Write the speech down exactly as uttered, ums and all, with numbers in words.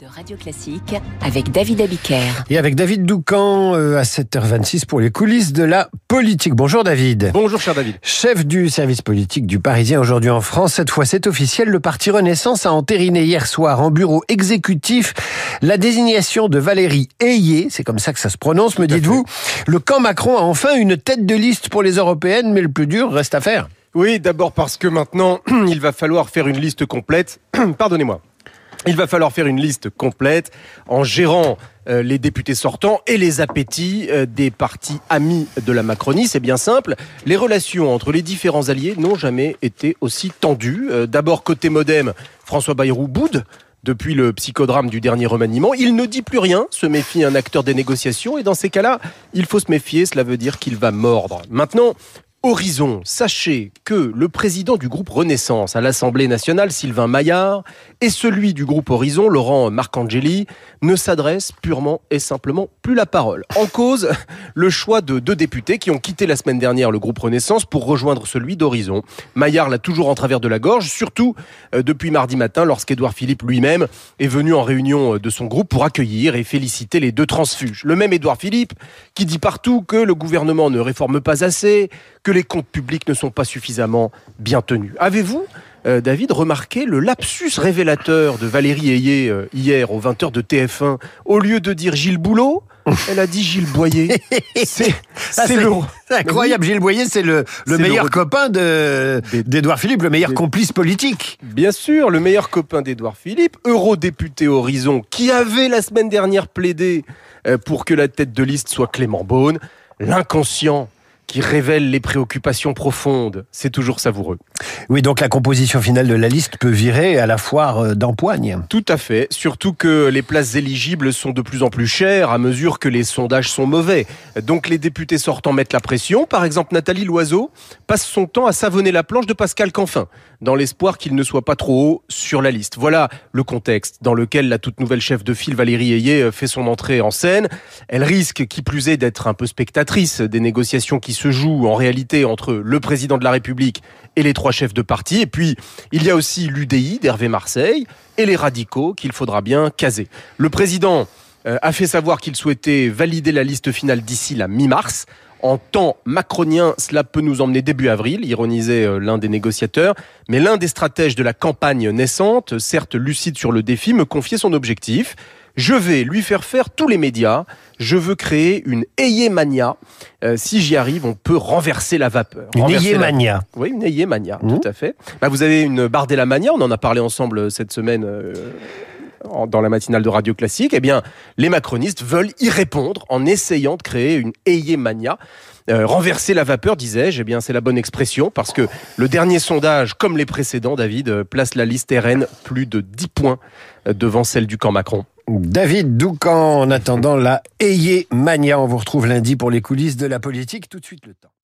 de Radio Classique avec David Abiker. Et avec David Doucan euh, à sept heures vingt-six pour les coulisses de la politique. Bonjour David. Bonjour cher David. Chef du service politique du Parisien aujourd'hui en France. Cette fois c'est officiel, le parti Renaissance a entériné hier soir en bureau exécutif la désignation de Valérie Hayer, c'est comme ça que ça se prononce, me dites-vous. Le camp Macron a enfin une tête de liste pour les Européennes, mais le plus dur reste à faire. Oui, d'abord parce que maintenant, il va falloir faire une liste complète. Pardonnez-moi. Il va falloir faire une liste complète en gérant euh, les députés sortants et les appétits euh, des partis amis de la Macronie. C'est bien simple. Les relations entre les différents alliés n'ont jamais été aussi tendues. Euh, d'abord, côté MoDem, François Bayrou boude. Depuis le psychodrame du dernier remaniement, il ne dit plus rien, se méfie un acteur des négociations. Et dans ces cas-là, il faut se méfier, cela veut dire qu'il va mordre. Maintenant, Horizon, sachez que le président du groupe Renaissance à l'Assemblée nationale, Sylvain Maillard, et celui du groupe Horizon, Laurent Marcangeli, ne s'adressent purement et simplement plus la parole. En cause, le choix de deux députés qui ont quitté la semaine dernière le groupe Renaissance pour rejoindre celui d'Horizon. Maillard l'a toujours en travers de la gorge, surtout depuis mardi matin lorsqu'Édouard Philippe lui-même est venu en réunion de son groupe pour accueillir et féliciter les deux transfuges. Le même Édouard Philippe qui dit partout que le gouvernement ne réforme pas assez, que les comptes publics ne sont pas suffisamment bien tenus. Avez-vous, euh, David, remarqué le lapsus révélateur de Valérie Hayer euh, hier aux vingt heures de T F un? Au lieu de dire Gilles Boulot, elle a dit Gilles Boyer. C'est, ah, c'est, c'est, le... c'est incroyable. Oui. Gilles Boyer, c'est le, le c'est meilleur le... copain de, d'Édouard Philippe, le meilleur Des... complice politique. Bien sûr, le meilleur copain d'Édouard Philippe, eurodéputé Horizon, qui avait la semaine dernière plaidé pour que la tête de liste soit Clément Beaune, l'inconscient qui révèle les préoccupations profondes. C'est toujours savoureux. Oui, donc la composition finale de la liste peut virer à la foire d'empoigne. Tout à fait, surtout que les places éligibles sont de plus en plus chères à mesure que les sondages sont mauvais. Donc les députés sortants mettent la pression. Par exemple, Nathalie Loiseau passe son temps à savonner la planche de Pascal Canfin, dans l'espoir qu'il ne soit pas trop haut sur la liste. Voilà le contexte dans lequel la toute nouvelle chef de file Valérie Hayer fait son entrée en scène. Elle risque, qui plus est, d'être un peu spectatrice des négociations qui se joue en réalité entre le président de la République et les trois chefs de parti. Et puis, il y a aussi l'U D I d'Hervé Marseille et les radicaux qu'il faudra bien caser. Le président a fait savoir qu'il souhaitait valider la liste finale d'ici la mi-mars. En temps macronien, cela peut nous emmener début avril, ironisait l'un des négociateurs. Mais l'un des stratèges de la campagne naissante, certes lucide sur le défi, me confiait son objectif. Je vais lui faire faire tous les médias. Je veux créer une Hayer-mania. Euh, si j'y arrive, on peut renverser la vapeur. Une Hayer-mania. La... Oui, une Hayer-mania, mmh. Tout à fait. Bah, vous avez une Bardella-mania. On en a parlé ensemble cette semaine euh, dans la matinale de Radio Classique. Eh bien, les macronistes veulent y répondre en essayant de créer une Hayer-mania. Euh, renverser la vapeur, disais-je. Eh bien, c'est la bonne expression parce que le dernier sondage, comme les précédents, David, place la liste R N plus de dix points devant celle du camp Macron. David Doucan, en attendant la Hayer Mania. On vous retrouve lundi pour les coulisses de la politique. Tout de suite le temps.